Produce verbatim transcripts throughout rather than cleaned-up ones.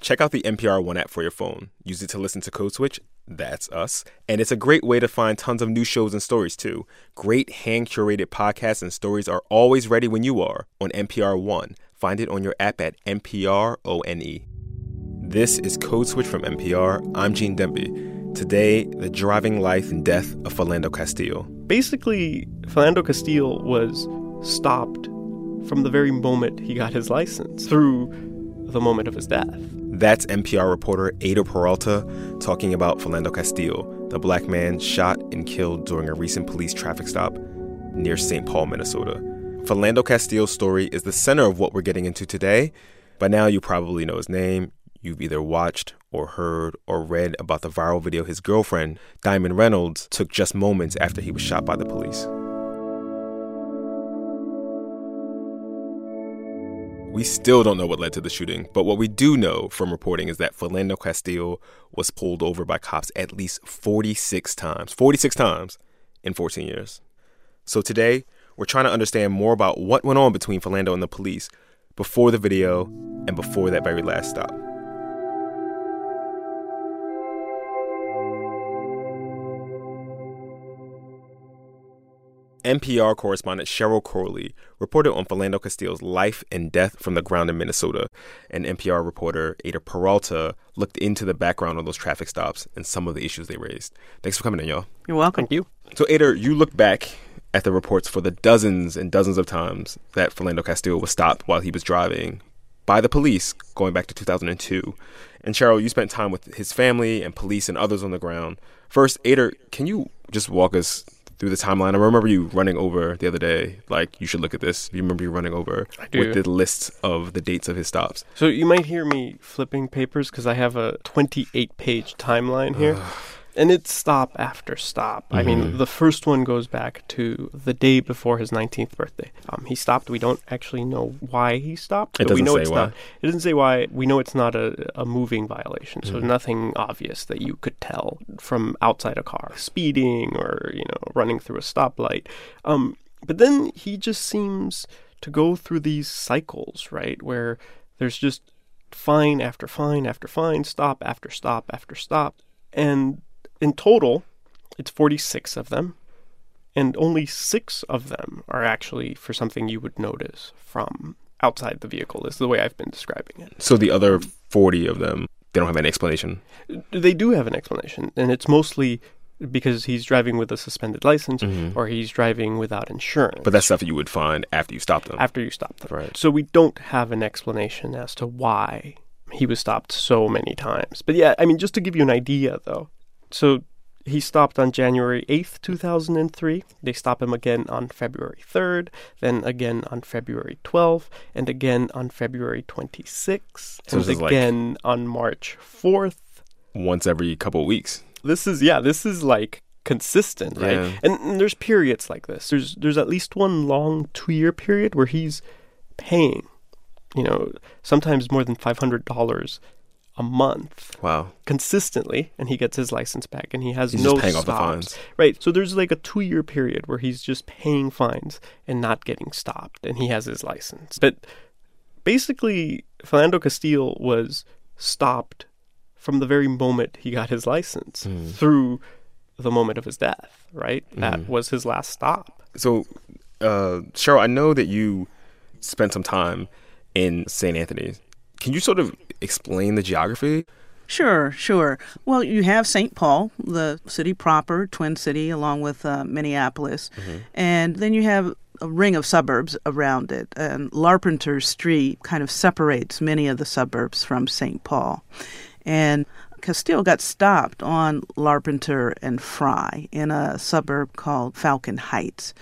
Check out the N P R One app for your phone. Use it to listen to Code Switch, that's us, and it's a great way to find tons of new shows and stories, too. Great hand-curated podcasts and stories are always ready when you are on N P R One. Find it on your app at N P R O N E. This is Code Switch from N P R. I'm Gene Demby. Today, the driving life and death of Philando Castile. Basically, Philando Castile was stopped from the very moment he got his license through the moment of his death. That's N P R reporter Eyder Peralta talking about Philando Castile, the black man shot and killed during a recent police traffic stop near Saint Paul, Minnesota. Philando Castile's story is the center of what we're getting into today. By now, you probably know his name. You've either watched or heard or read about the viral video his girlfriend, Diamond Reynolds, took just moments after he was shot by the police. We still don't know what led to the shooting, but what we do know from reporting is that Philando Castile was pulled over by cops at least forty-six times, forty-six times in fourteen years. So today, we're trying to understand more about what went on between Philando and the police before the video and before that very last stop. N P R correspondent Cheryl Corley reported on Philando Castile's life and death from the ground in Minnesota. And N P R reporter Eyder Peralta looked into the background on those traffic stops and some of the issues they raised. Thanks for coming in, y'all. You're welcome. Thank you. So, Eyder, you look back at the reports for the dozens and dozens of times that Philando Castile was stopped while he was driving by the police going back to two thousand two. And Cheryl, you spent time with his family and police and others on the ground. First, Eyder, can you just walk us through the timeline? I remember you running over the other day, like, you should look at this. You remember you running over with the lists of the dates of his stops. So you might hear me flipping papers because I have a twenty-eight page timeline here. Ugh. And it's stop after stop. Mm-hmm. I mean, the first one goes back to the day before his nineteenth birthday. Um, he stopped. We don't actually know why he stopped. But it doesn't we know say it's why. Not, it doesn't say why. We know it's not a, a moving violation, so mm-hmm. nothing obvious that you could tell from outside a car. Speeding or, you know, running through a stoplight. Um, but then he just seems to go through these cycles, right, where there's just fine after fine after fine, stop after stop after stop. And in total, it's forty-six of them, and only six of them are actually for something you would notice from outside the vehicle, is the way I've been describing it. So the other forty of them, they don't have any explanation? They do have an explanation, and it's mostly because he's driving with a suspended license mm-hmm. or he's driving without insurance. But that's stuff you would find after you stop them. After you stop them. Right. So we don't have an explanation as to why he was stopped so many times. But yeah, I mean, just to give you an idea, though, so he stopped on January eighth, two thousand three. They stop him again on February third, then again on February twelfth, and again on February twenty-sixth, so and again like on March fourth. Once every couple of weeks. This is, yeah, this is like consistent, right? Yeah. And, and there's periods like this. There's there's at least one long two-year period where he's paying, you know, sometimes more than five hundred dollars a month. Wow. Consistently, and he gets his license back, and he has he's no just paying stops. Off the fines. Right. So there's like a two-year period where he's just paying fines and not getting stopped, and he has his license. But basically, Philando Castile was stopped from the very moment he got his license mm. through the moment of his death, right? Mm. That was his last stop. So, uh, Cheryl, I know that you spent some time in Saint Anthony. Can you sort of explain the geography? Sure, sure. Well, you have Saint Paul, the city proper, Twin City, along with uh, Minneapolis. Mm-hmm. And then you have a ring of suburbs around it. And Larpenteur Street kind of separates many of the suburbs from Saint Paul. And Castile got stopped on Larpenteur and Fry in a suburb called Falcon Heights.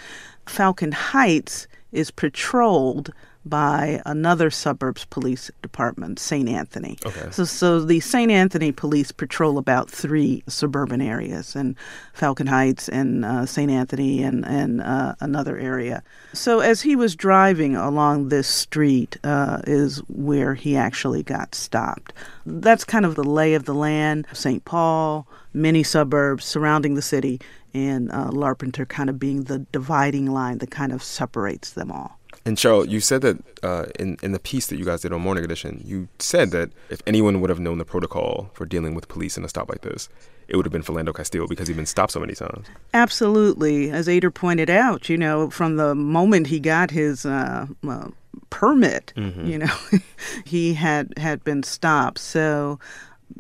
Falcon Heights is patrolled by another suburbs police department, Saint Anthony. Okay. So, so the Saint Anthony police patrol about three suburban areas, and Falcon Heights and uh, Saint Anthony and, and uh, another area. So as he was driving along this street uh, is where he actually got stopped. That's kind of the lay of the land, Saint Paul, many suburbs surrounding the city, and uh, Larpenteur kind of being the dividing line that kind of separates them all. And Cheryl, you said that uh, in, in the piece that you guys did on Morning Edition, you said that if anyone would have known the protocol for dealing with police in a stop like this, it would have been Philando Castile because he'd been stopped so many times. Absolutely. As Eyder pointed out, you know, from the moment he got his uh, uh, permit, mm-hmm. you know, he had, had been stopped. So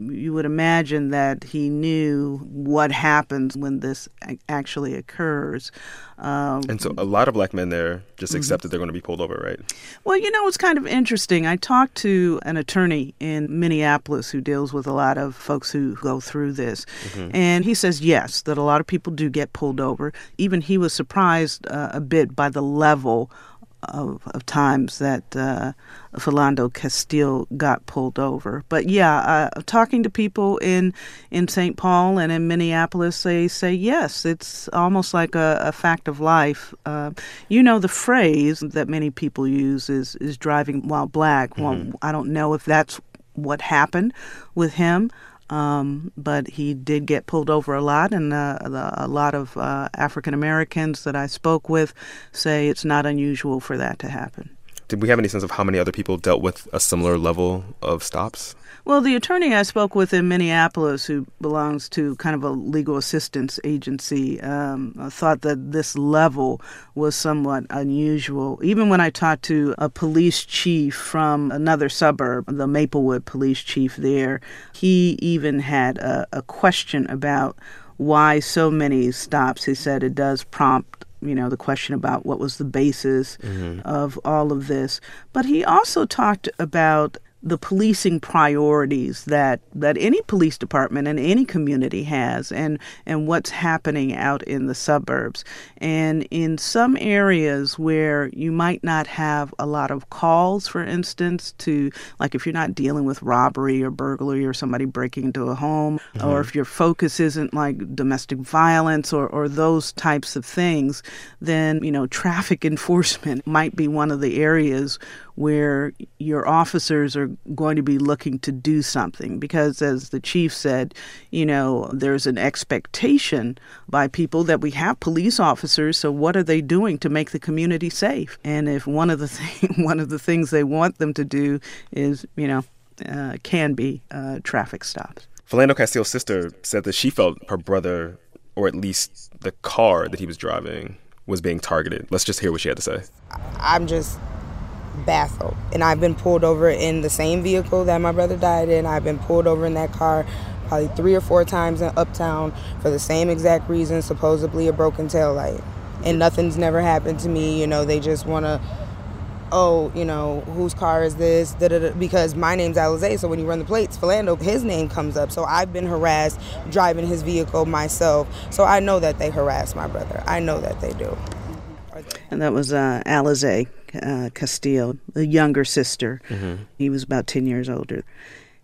you would imagine that he knew what happens when this actually occurs. Um, and so a lot of black men there just accept mm-hmm. that they're going to be pulled over, right? Well, you know, it's kind of interesting. I talked to an attorney in Minneapolis who deals with a lot of folks who go through this. Mm-hmm. And he says, yes, that a lot of people do get pulled over. Even he was surprised uh, a bit by the level Of, of times that uh, Philando Castile got pulled over. But yeah, uh, talking to people in, in Saint Paul and in Minneapolis, they say, yes, it's almost like a, a fact of life. Uh, you know, the phrase that many people use is, is driving while black. Mm-hmm. Well, I don't know if that's what happened with him. Um, but he did get pulled over a lot, and uh, the, a lot of uh, African Americans that I spoke with say it's not unusual for that to happen. Did we have any sense of how many other people dealt with a similar level of stops? Well, the attorney I spoke with in Minneapolis, who belongs to kind of a legal assistance agency, um, thought that this level was somewhat unusual. Even when I talked to a police chief from another suburb, the Maplewood police chief there, he even had a, a question about why so many stops. He said it does prompt you know, the question about what was the basis mm-hmm. of all of this. But he also talked about the policing priorities that, that any police department in any community has and, and what's happening out in the suburbs. And in some areas where you might not have a lot of calls, for instance, to, like if you're not dealing with robbery or burglary or somebody breaking into a home, mm-hmm. or if your focus isn't like domestic violence or, or those types of things, then, you know, traffic enforcement might be one of the areas where your officers are going to be looking to do something. Because as the chief said, you know, there's an expectation by people that we have police officers, so what are they doing to make the community safe? And if one of the thing, one of the things they want them to do is, you know, uh, can be uh, traffic stops. Philando Castile's sister said that she felt her brother, or at least the car that he was driving, was being targeted. Let's just hear what she had to say. I'm just baffled, and I've been pulled over in the same vehicle that my brother died in. I've been pulled over in that car probably three or four times in Uptown for the same exact reason, supposedly a broken taillight, and nothing's never happened to me. You know, they just want to, oh, you know, whose car is this? Da-da-da. Because my name's Alizé, so when you run the plates, Philando, his name comes up. So I've been harassed driving his vehicle myself. So I know that they harass my brother. I know that they do. And that was uh, Alizé uh, Castile, the younger sister. Mm-hmm. He was about ten years older.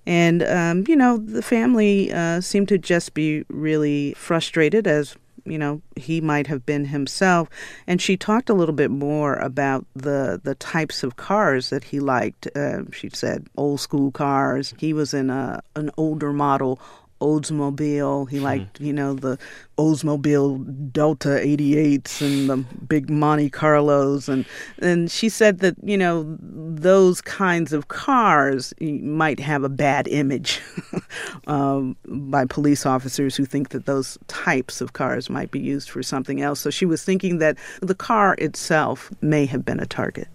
And, um, you know, the family uh, seemed to just be really frustrated, as, you know, he might have been himself. And she talked a little bit more about the, the types of cars that he liked. Uh, she said old school cars. He was in a, an older model Oldsmobile. He liked, you know, the Oldsmobile Delta eighty-eights and the big Monte Carlos. And, and she said that, you know, those kinds of cars might have a bad image um, by police officers who think that those types of cars might be used for something else. So she was thinking that the car itself may have been a target.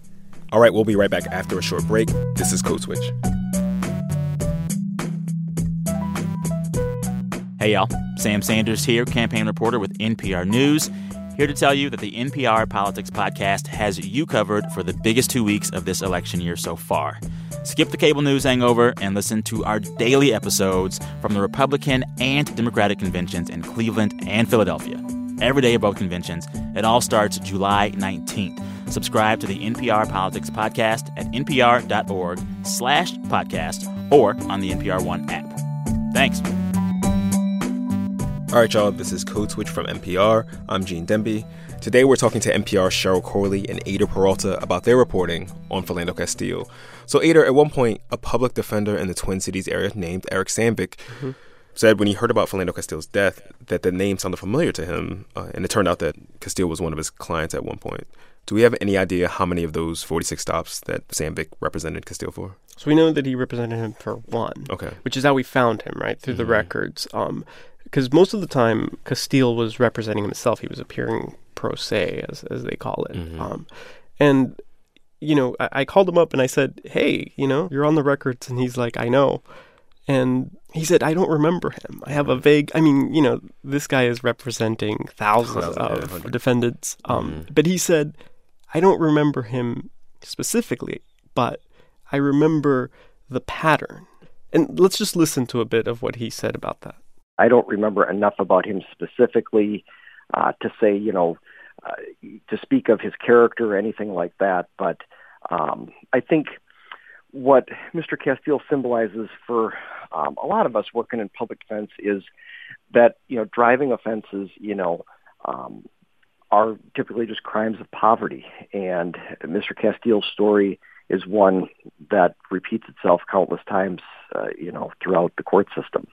All right, we'll be right back after a short break. This is Code Switch. Hey, y'all. Sam Sanders here, campaign reporter with N P R News, here to tell you that the N P R Politics Podcast has you covered for the biggest two weeks of this election year so far. Skip the cable news hangover and listen to our daily episodes from the Republican and Democratic conventions in Cleveland and Philadelphia. Every day of both conventions. It all starts July nineteenth. Subscribe to the N P R Politics Podcast at npr.org slash podcast or on the N P R One app. Thanks. All right, y'all, this is Code Switch from N P R. I'm Gene Demby. Today we're talking to N P R's Cheryl Corley and Eyder Peralta about their reporting on Philando Castile. So Eyder, at one point, a public defender in the Twin Cities area named Eric Sandvik mm-hmm. said when he heard about Philando Castile's death that the name sounded familiar to him, uh, and it turned out that Castile was one of his clients at one point. Do we have any idea how many of those forty-six stops that Sandvik represented Castile for? So we know that he represented him for one, okay, which is how we found him, right, through mm-hmm. the records. Um, because most of the time, Castile was representing himself. He was appearing pro se, as as they call it. Mm-hmm. Um, and, you know, I, I called him up and I said, hey, you know, you're on the records. And he's like, I know. And he said, I don't remember him. I have a vague, I mean, you know, this guy is representing thousands Thousand, of defendants. Um, mm-hmm. But he said, I don't remember him specifically, but I remember the pattern. And let's just listen to a bit of what he said about that. I don't remember enough about him specifically uh, to say, you know, uh, to speak of his character or anything like that. But um, I think what Mister Castile symbolizes for um, a lot of us working in public defense is that, you know, driving offenses, you know, um, are typically just crimes of poverty. And Mister Castile's story is one that repeats itself countless times, uh, you know, throughout the court system.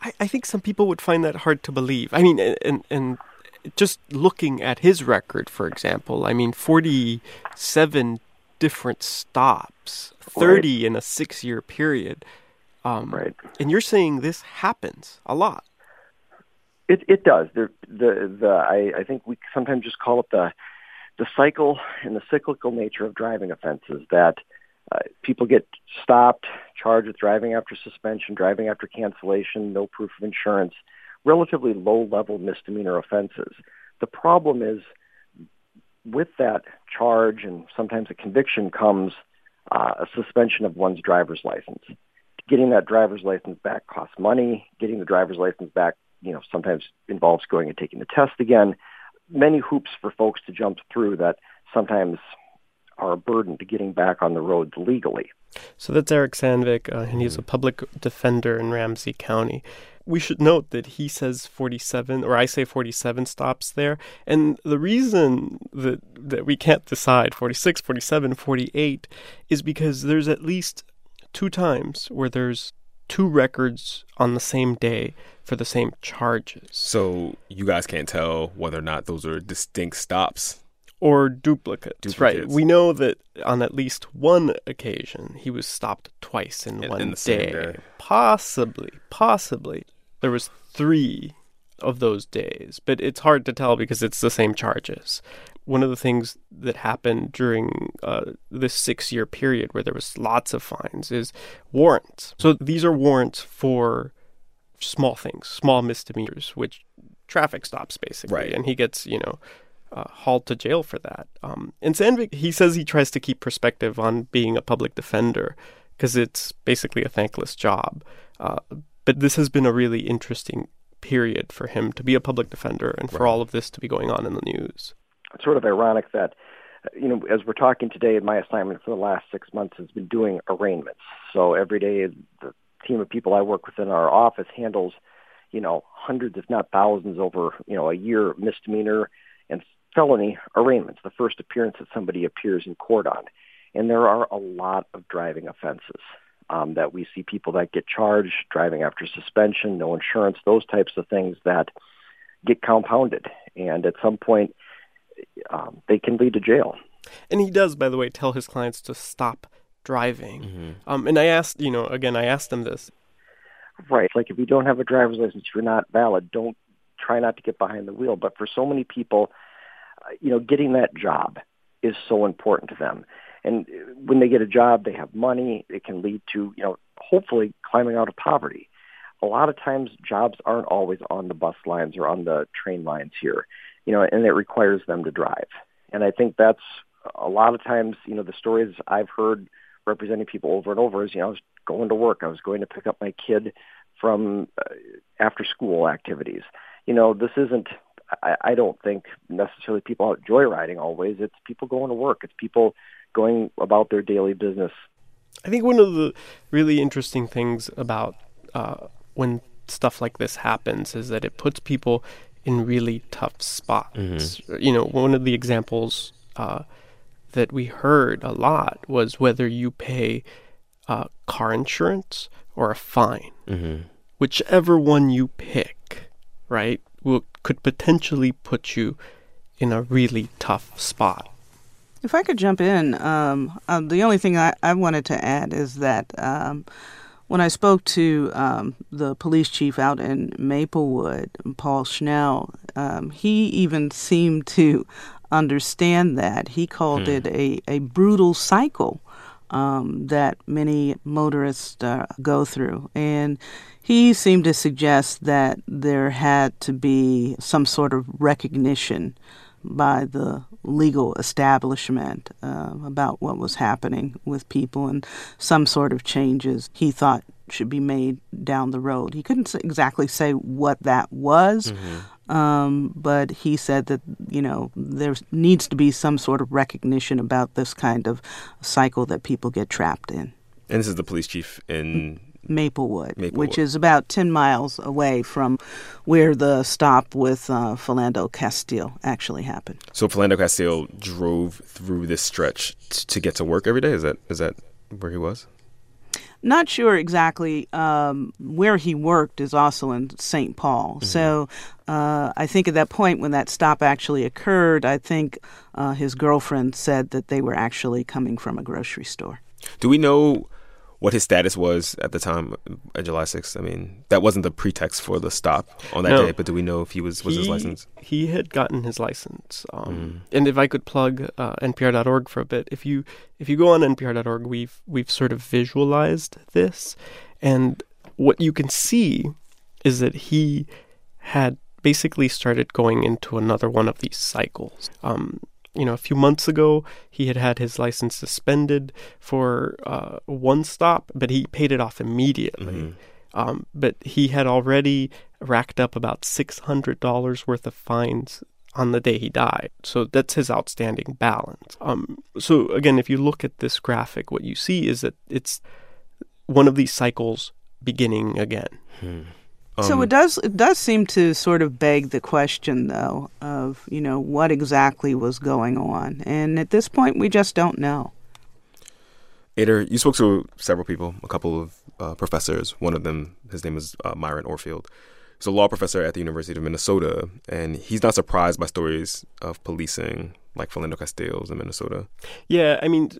I, I think some people would find that hard to believe. I mean, and, and just looking at his record, for example, I mean, forty-seven different stops, thirty right. in a six-year period. Um, right. And you're saying this happens a lot. It it does. The, the, the, I, I think we sometimes just call it the the cycle and the cyclical nature of driving offenses, that uh, people get stopped, charged with driving after suspension, driving after cancellation, no proof of insurance, relatively low-level misdemeanor offenses. The problem is with that charge and sometimes a conviction comes uh, a suspension of one's driver's license. Getting that driver's license back costs money. Getting the driver's license back, you know, sometimes involves going and taking the test again. Many hoops for folks to jump through that sometimes are a burden to getting back on the road legally. So that's Eric Sandvik, uh, and he's a public defender in Ramsey County. We should note that he says forty-seven, or I say forty-seven stops there. And the reason that, that we can't decide forty-six, forty-seven, forty-eight is because there's at least two times where there's two records on the same day for the same charges. So you guys can't tell whether or not those are distinct stops? Or duplicates, duplicates. Right. We know that on at least one occasion, he was stopped twice in, in one in the day. day. Possibly, possibly. There was three of those days, but it's hard to tell because it's the same charges. One of the things that happened during uh, this six-year period where there was lots of fines is warrants. So these are warrants for small things, small misdemeanors, which traffic stops, basically. Right. And he gets, you know, uh, hauled to jail for that. Um, and Sandvik, he says he tries to keep perspective on being a public defender because it's basically a thankless job. Uh, but this has been a really interesting period for him to be a public defender and for right. all of this to be going on in the news. It's sort of ironic that, you know, as we're talking today, my assignment for the last six months has been doing arraignments. So every day, the team of people I work with in our office handles, you know, hundreds, if not thousands, over, you know, a year misdemeanor and felony arraignments, the first appearance that somebody appears in court on. And there are a lot of driving offenses um, that we see people that get charged, driving after suspension, no insurance, those types of things that get compounded. And at some point, Um, they can lead to jail. And he does, by the way, tell his clients to stop driving. Mm-hmm. Um, and I asked, you know, again, I asked them this. Right. Like if you don't have a driver's license, you're not valid. Don't try not to get behind the wheel. But for so many people, uh, you know, getting that job is so important to them. And when they get a job, they have money. It can lead to, you know, hopefully climbing out of poverty. A lot of times jobs aren't always on the bus lines or on the train lines here. You know, and it requires them to drive. And I think that's a lot of times, you know, the stories I've heard representing people over and over is, you know, I was going to work. I was going to pick up my kid from uh, after school activities. You know, this isn't, I, I don't think necessarily people out joyriding always. It's people going to work. It's people going about their daily business. I think one of the really interesting things about uh, when stuff like this happens is that it puts people in really tough spots. Mm-hmm. You know, one of the examples uh, that we heard a lot was whether you pay uh, car insurance or a fine. Mm-hmm. Whichever one you pick, right, will, could potentially put you in a really tough spot. If I could jump in, um, uh, the only thing I, I wanted to add is that um, when I spoke to um, the police chief out in Maplewood, Paul Schnell, um, he even seemed to understand that. He called hmm. it a, a brutal cycle um, that many motorists uh, go through. And he seemed to suggest that there had to be some sort of recognition by the legal establishment uh, about what was happening with people and some sort of changes he thought should be made down the road. He couldn't exactly say what that was, mm-hmm. um, but he said that, you know, there needs to be some sort of recognition about this kind of cycle that people get trapped in. And this is the police chief in... Maplewood, Maplewood, which is about ten miles away from where the stop with uh, Philando Castile actually happened. So Philando Castile drove through this stretch t- to get to work every day? Is that is that where he was? Not sure exactly. Um, where he worked is also in Saint Paul. Mm-hmm. So uh, I think at that point when that stop actually occurred, I think uh, his girlfriend said that they were actually coming from a grocery store. Do we know what his status was at the time of July sixth? I mean, that wasn't the pretext for the stop on that no. day, but do we know if he was, was he, his license? He had gotten his license. Um, mm. And if I could plug uh, N P R dot org for a bit, if you if you go on N P R dot org, we've, we've sort of visualized this. And what you can see is that he had basically started going into another one of these cycles. Um You know, a few months ago, he had had his license suspended for uh, one stop, but he paid it off immediately. Mm-hmm. Um, but he had already racked up about six hundred dollars worth of fines on the day he died. So that's his outstanding balance. Um, so again, if you look at this graphic, what you see is that it's one of these cycles beginning again. Hmm. Um, so it does it does seem to sort of beg the question, though, of, you know, what exactly was going on. And at this point, we just don't know. Eyder, you spoke to several people, a couple of uh, professors. One of them, his name is uh, Myron Orfield. He's a law professor at the University of Minnesota, and he's not surprised by stories of policing like Philando Castile's in Minnesota. Yeah, I mean,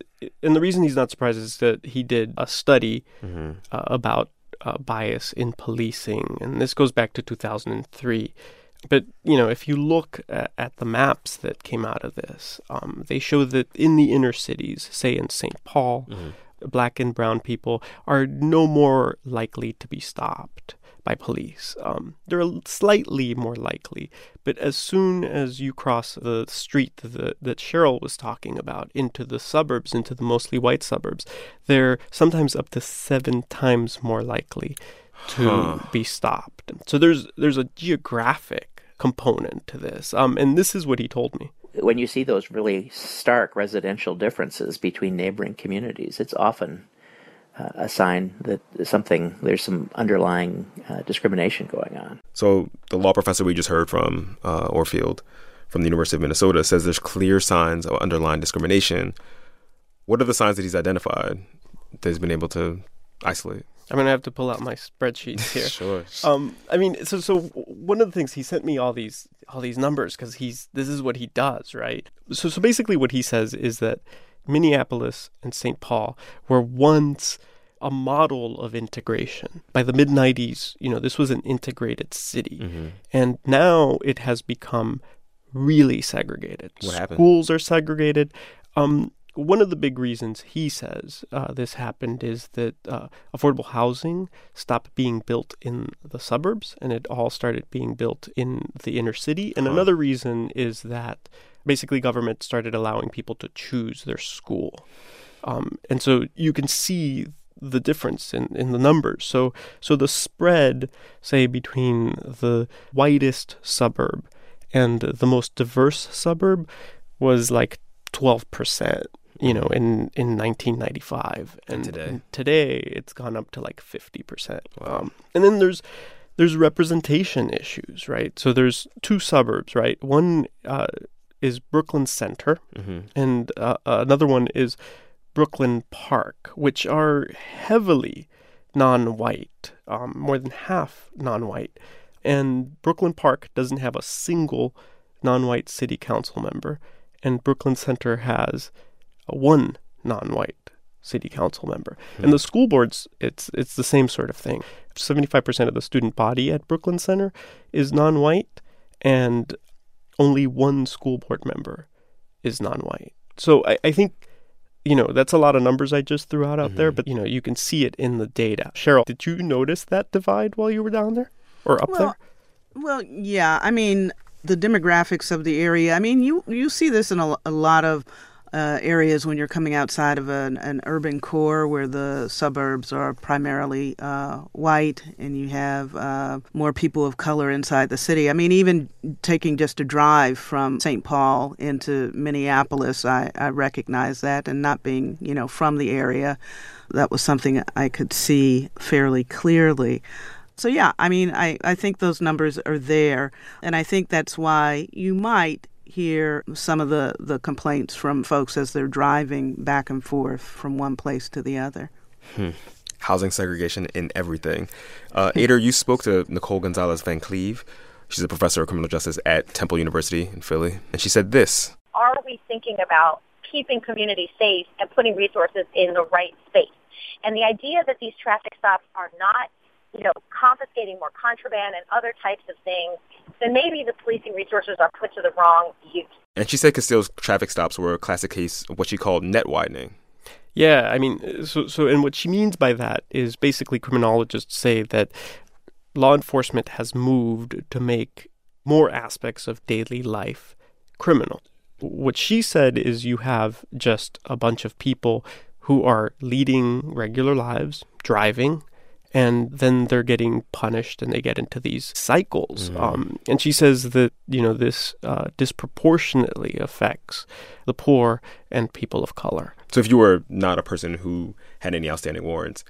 and the reason he's not surprised is that he did a study mm-hmm. uh, about Uh, bias in policing, and this goes back to two thousand three. But, you know, if you look at, at the maps that came out of this, um, they show that in the inner cities, say in Saint Paul, mm-hmm. black and brown people are no more likely to be stopped by police. Um, they're slightly more likely, but as soon as you cross the street that, that Cheryl was talking about into the suburbs, into the mostly white suburbs, they're sometimes up to seven times more likely to huh. be stopped. So there's there's a geographic component to this, um, and this is what he told me. When you see those really stark residential differences between neighboring communities, it's often Uh, a sign that something, there's some underlying uh, discrimination going on. So the law professor we just heard from, uh, Orfield, from the University of Minnesota, says there's clear signs of underlying discrimination. What are the signs that he's identified that he's been able to isolate? I'm going to have to pull out my spreadsheets here. Sure. Um, I mean, so so one of the things, he sent me all these all these numbers because he's this is what he does, right? So so basically what he says is that Minneapolis and Saint Paul were once a model of integration. By the mid nineties, you know, this was an integrated city. Mm-hmm. And now it has become really segregated. What happened? Schools are segregated. Um, one of the big reasons he says uh, this happened is that uh, affordable housing stopped being built in the suburbs and it all started being built in the inner city. And huh. another reason is that basically, government started allowing people to choose their school. Um, and so you can see the difference in, in the numbers. So so the spread, say, between the whitest suburb and the most diverse suburb was like twelve percent, you know, in, in nineteen ninety-five. And, and today? And today, it's gone up to like fifty percent. Wow. Um, and then there's... there's representation issues, right? So there's two suburbs, right? One uh, is Brooklyn Center, mm-hmm. and uh, another one is Brooklyn Park, which are heavily non-white, um, more than half non-white. And Brooklyn Park doesn't have a single non-white city council member, and Brooklyn Center has one non-white city council member. Mm. And the school boards, it's it's the same sort of thing. seventy-five percent of the student body at Brooklyn Center is non-white, and only one school board member is non-white. So I, I think, you know, that's a lot of numbers I just threw out out mm-hmm. there, but, you know, you can see it in the data. Cheryl, did you notice that divide while you were down there or up well, there? Well, yeah. I mean, the demographics of the area, I mean, you, you see this in a, a lot of uh, areas when you're coming outside of an, an urban core where the suburbs are primarily uh, white and you have uh, more people of color inside the city. I mean, even taking just a drive from Saint Paul into Minneapolis, I, I recognize that. And not being, you know, from the area, that was something I could see fairly clearly. So, yeah, I mean, I, I think those numbers are there. And I think that's why you might hear some of the, the complaints from folks as they're driving back and forth from one place to the other. Hmm. Housing segregation in everything. Uh, Eyder, you spoke to Nicole Gonzalez van Cleave. She's a professor of criminal justice at Temple University in Philly. And she said this. Are we thinking about keeping communities safe and putting resources in the right space? And the idea that these traffic stops are not, you know, confiscating more contraband and other types of things, then maybe the policing resources are put to the wrong use. And she said Castile's traffic stops were a classic case of what she called net widening. Yeah, I mean, so, so and what she means by that is basically criminologists say that law enforcement has moved to make more aspects of daily life criminal. What she said is you have just a bunch of people who are leading regular lives, driving, and then they're getting punished and they get into these cycles. Mm-hmm. Um, and she says that, you know, this uh, disproportionately affects the poor and people of color. So if you were not a person who had any outstanding warrants,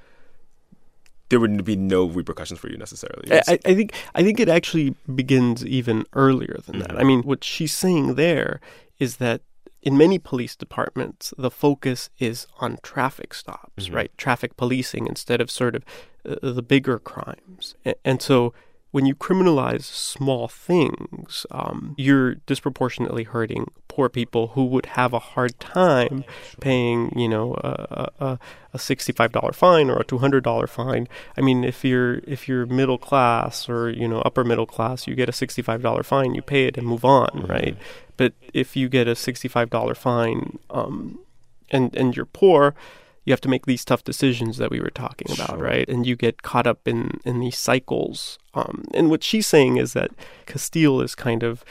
there would be no repercussions for you necessarily. I, I think I think it actually begins even earlier than mm-hmm. that. I mean, what she's saying there is that in many police departments, the focus is on traffic stops, mm-hmm. right? Traffic policing instead of sort of uh, the bigger crimes. And, and so when you criminalize small things, um, you're disproportionately hurting poor people who would have a hard time paying, you know, a, a, a sixty-five dollars fine or a two hundred dollars fine. I mean, if you're if you're middle class or, you know, upper middle class, you get a sixty-five dollars fine, you pay it and move on, mm-hmm. right? But if you get a sixty-five dollars fine um, and, and you're poor, you have to make these tough decisions that we were talking about, sure. right? And you get caught up in, in these cycles. Um, and what she's saying is that Castile is kind of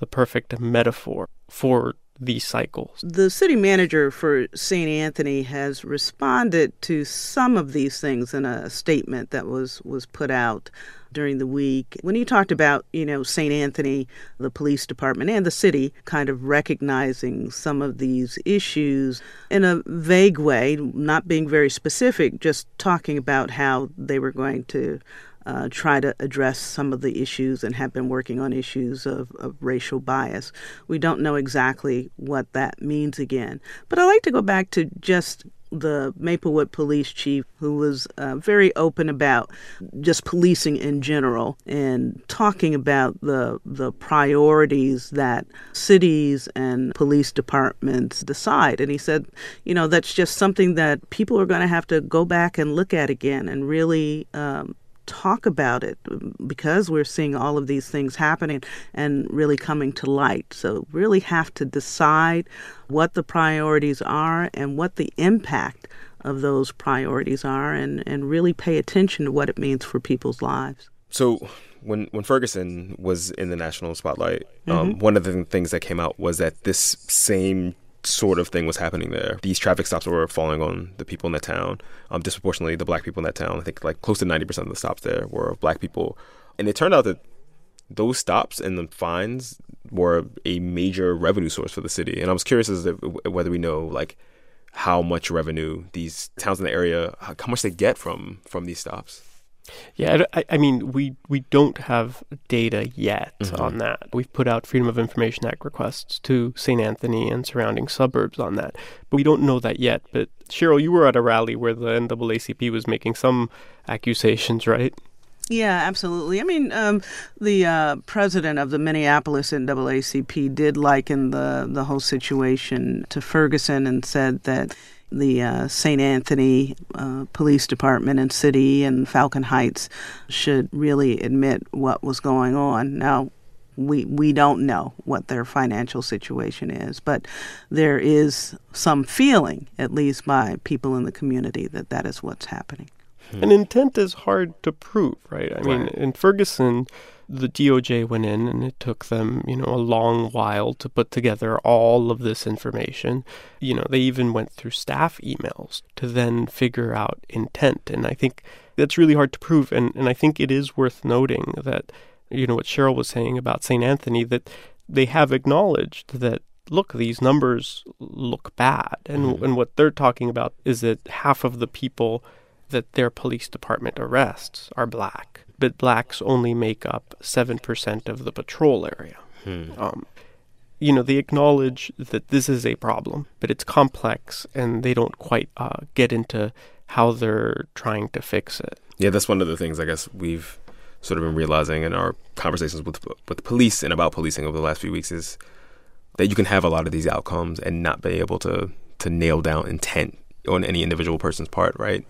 the perfect metaphor for these cycles. The city manager for Saint Anthony has responded to some of these things in a statement that was, was put out during the week. When you talked about, you know, Saint Anthony, the police department and the city kind of recognizing some of these issues in a vague way, not being very specific, just talking about how they were going to Uh, try to address some of the issues and have been working on issues of, of racial bias. We don't know exactly what that means again. But I like to go back to just the Maplewood police chief, who was uh, very open about just policing in general and talking about the the priorities that cities and police departments decide. And he said, you know, that's just something that people are going to have to go back and look at again and really um talk about it, because we're seeing all of these things happening and really coming to light. So really have to decide what the priorities are and what the impact of those priorities are, and, and really pay attention to what it means for people's lives. So when when Ferguson was in the national spotlight, mm-hmm. um, one of the things that came out was that this same sort of thing was happening there. These traffic stops were falling on the people in that town, um, disproportionately the black people in that town. I think like close to ninety percent of the stops there were of black people. And it turned out that those stops and the fines were a major revenue source for the city. And I was curious as to whether we know like how much revenue these towns in the area, how much they get from from these stops. Yeah, I, I mean, we, we don't have data yet mm-hmm. on that. We've put out Freedom of Information Act requests to Saint Anthony and surrounding suburbs on that, but we don't know that yet. But Cheryl, you were at a rally where the N double A C P was making some accusations, right? Yeah, absolutely. I mean, um, the uh, president of the Minneapolis N double A C P did liken the, the whole situation to Ferguson and said that the uh, Saint Anthony uh, Police Department and City and Falcon Heights should really admit what was going on. Now, we we don't know what their financial situation is, but there is some feeling, at least by people in the community, that that is what's happening. And intent is hard to prove, right? I mean, in Ferguson, the D O J went in and it took them, you know, a long while to put together all of this information. You know, they even went through staff emails to then figure out intent. And I think that's really hard to prove. And, and I think it is worth noting that, you know, what Cheryl was saying about Saint Anthony, that they have acknowledged that, look, these numbers look bad. And, mm-hmm. and what they're talking about is that half of the people that their police department arrests are black, but blacks only make up seven percent of the patrol area. Hmm. Um, you know, they acknowledge that this is a problem, but it's complex, and they don't quite uh, get into how they're trying to fix it. Yeah, that's one of the things I guess we've sort of been realizing in our conversations with with police and about policing over the last few weeks is that you can have a lot of these outcomes and not be able to to nail down intent on any individual person's part, right?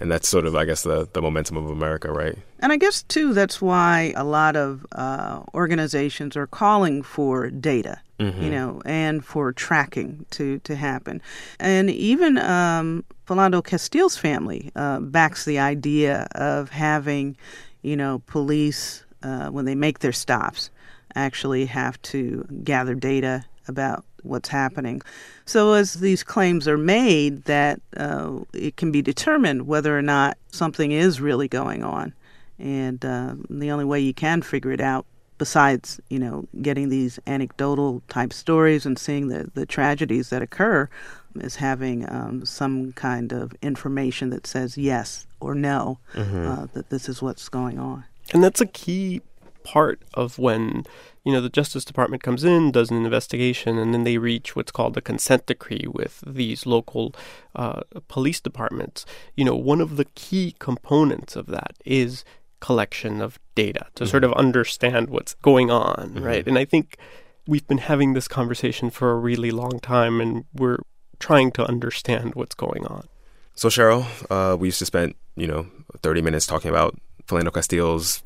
And that's sort of, I guess, the, the momentum of America, right? And I guess, too, that's why a lot of uh, organizations are calling for data, mm-hmm. you know, and for tracking to, to happen. And even um, Philando Castile's family uh, backs the idea of having, you know, police, uh, when they make their stops, actually have to gather data about what's happening. So as these claims are made, that uh, it can be determined whether or not something is really going on. And uh, the only way you can figure it out, besides, you know, getting these anecdotal type stories and seeing the, the tragedies that occur, is having um, some kind of information that says yes or no, mm-hmm. uh, that this is what's going on. And that's a key part of when, you know, the Justice Department comes in, does an investigation, and then they reach what's called a consent decree with these local uh, police departments. You know, one of the key components of that is collection of data to mm-hmm. sort of understand what's going on, mm-hmm. right? And I think we've been having this conversation for a really long time, and we're trying to understand what's going on. So, Cheryl, uh, we used to spend, you know, thirty minutes talking about Philando Castile's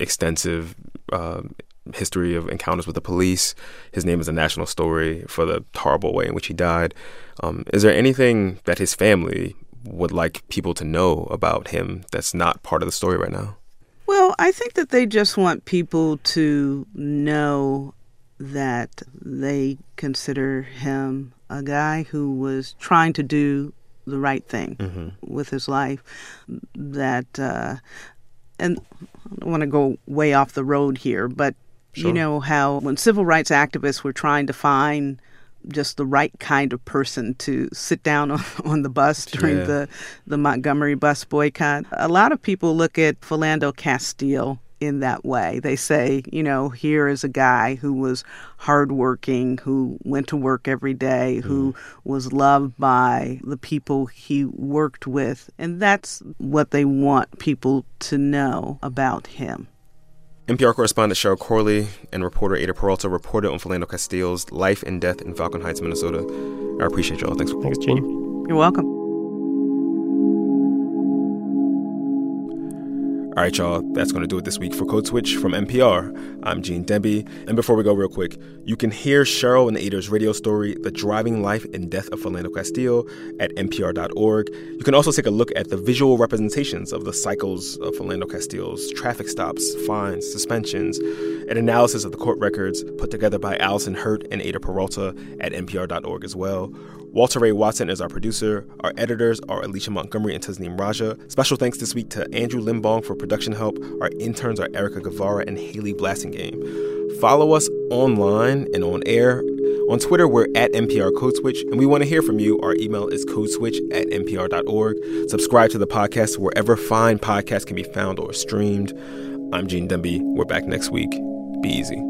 extensive uh, history of encounters with the police. His name is a national story for the horrible way in which he died. Um, is there anything that his family would like people to know about him that's not part of the story right now? Well, I think that they just want people to know that they consider him a guy who was trying to do the right thing mm-hmm. with his life. That... Uh, And I don't want to go way off the road here, but sure. You know how when civil rights activists were trying to find just the right kind of person to sit down on, on the bus during yeah. the, the Montgomery bus boycott, a lot of people look at Philando Castile in that way. They say, you know, here is a guy who was hardworking, who went to work every day, mm. who was loved by the people he worked with. And that's what they want people to know about him. N P R correspondent Cheryl Corley and reporter Eyder Peralta reported on Philando Castile's life and death in Falcon Heights, Minnesota. I appreciate y'all. Thanks for Thanks, Gene. You're welcome. All right, y'all, that's going to do it this week for Code Switch from N P R. I'm Gene Demby. And before we go real quick, you can hear Cheryl and Eyder's radio story, The Driving Life and Death of Philando Castile, at N P R dot org. You can also take a look at the visual representations of the cycles of Philando Castile's traffic stops, fines, suspensions, an analysis of the court records put together by Allison Hurt and Eyder Peralta at N P R dot org as well. Walter Ray Watson is our producer. Our editors are Alicia Montgomery and Tazneem Raja. Special thanks this week to Andrew Limbong for production help. Our interns are Erica Guevara and Haley Blassingame. Follow us online and on air. On Twitter, we're at N P R Code Switch, and we want to hear from you. Our email is codeswitch at N P R dot org. Subscribe to the podcast wherever fine podcasts can be found or streamed. I'm Gene Demby. We're back next week. Be easy.